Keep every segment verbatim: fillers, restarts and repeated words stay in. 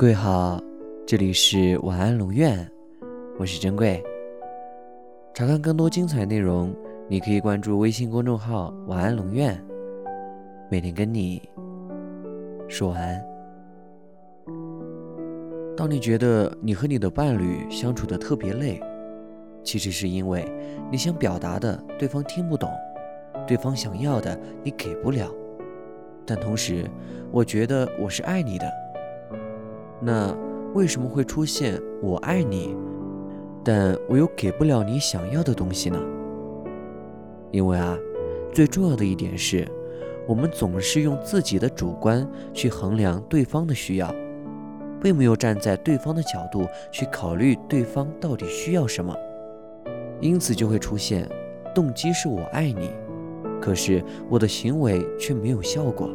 各位好，这里是晚安龙院，我是珍贵。查看更多精彩内容，你可以关注微信公众号晚安龙院，每天跟你说晚安。当你觉得你和你的伴侣相处得特别累，其实是因为你想表达的对方听不懂，对方想要的你给不了。但同时，我觉得我是爱你的。那为什么会出现我爱你，但我又给不了你想要的东西呢？因为啊，最重要的一点是，我们总是用自己的主观去衡量对方的需要，并没有站在对方的角度去考虑对方到底需要什么，因此就会出现动机是我爱你，可是我的行为却没有效果，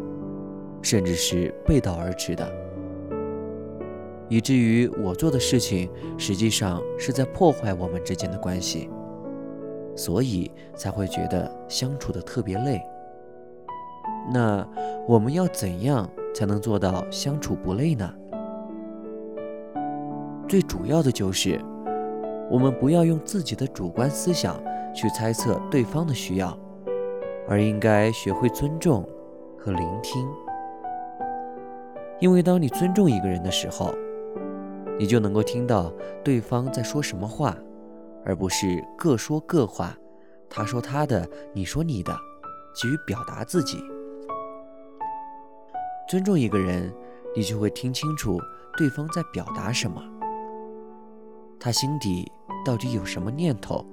甚至是背道而驰的，以至于我做的事情实际上是在破坏我们之间的关系，所以才会觉得相处得特别累。那我们要怎样才能做到相处不累呢？最主要的就是我们不要用自己的主观思想去猜测对方的需要，而应该学会尊重和聆听。因为当你尊重一个人的时候，你就能够听到对方在说什么话，而不是各说各话，他说他的，你说你的，急于表达自己。尊重一个人，你就会听清楚对方在表达什么，他心底到底有什么念头，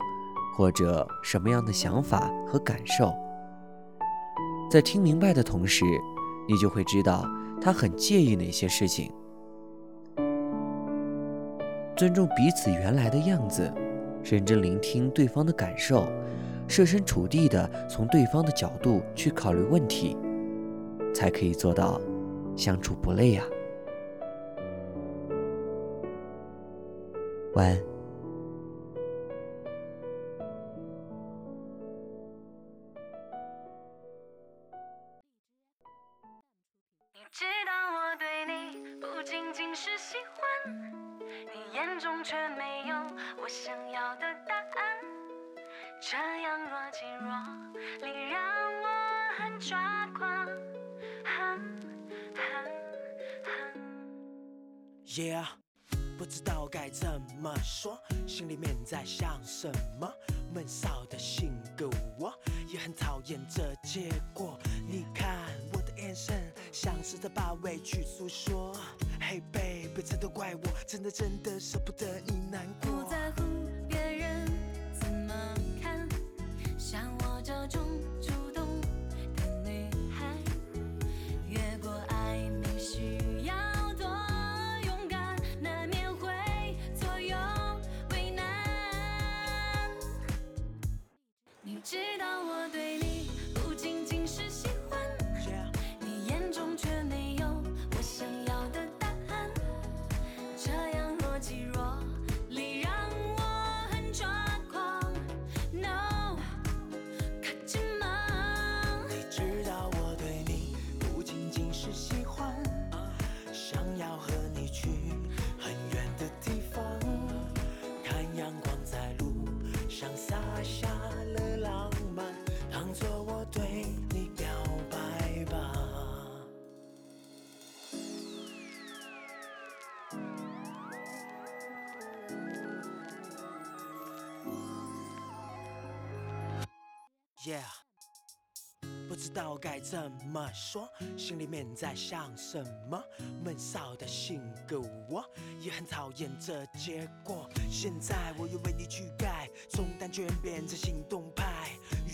或者什么样的想法和感受。在听明白的同时，你就会知道他很介意哪些事情。尊重彼此原来的样子，认真聆听对方的感受，设身处地地从对方的角度去考虑问题，才可以做到相处不累啊。晚安。知道我对你不仅仅是喜欢，你眼中却没有我想要的答案，这样若即若离让我很抓狂，很很很 Yeah， 不知道该怎么说，心里面在想什么，闷骚的性格我也很讨厌这结果，你看我的眼神像是在把委屈诉说， Hey baby 真的怪我，真的真的舍不得你难过，不在乎别人怎么看，像我这种主动的女孩，越过暧昧需要多勇敢，难免会左右为难。你知道我对你不仅仅是喜欢，Yeah， 不知道该怎么说，心里面在想什么，闷骚的性格我也很讨厌这结果，现在我又为你去改，从胆怯变成行动派，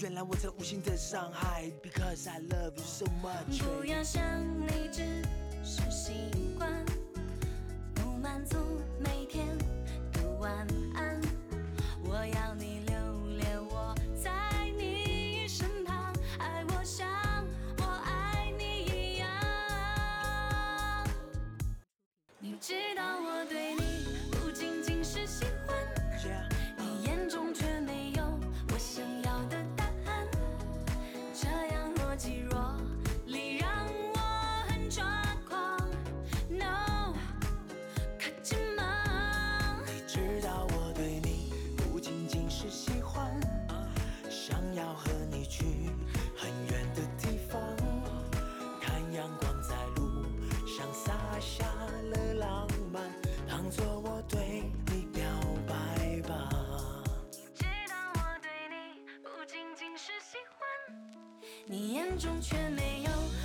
原来我在无心的伤害 Because I love you so much。 不要想你只是习惯，不满足每天的晚安，我要你留恋我若即若离，让我眼中却没有。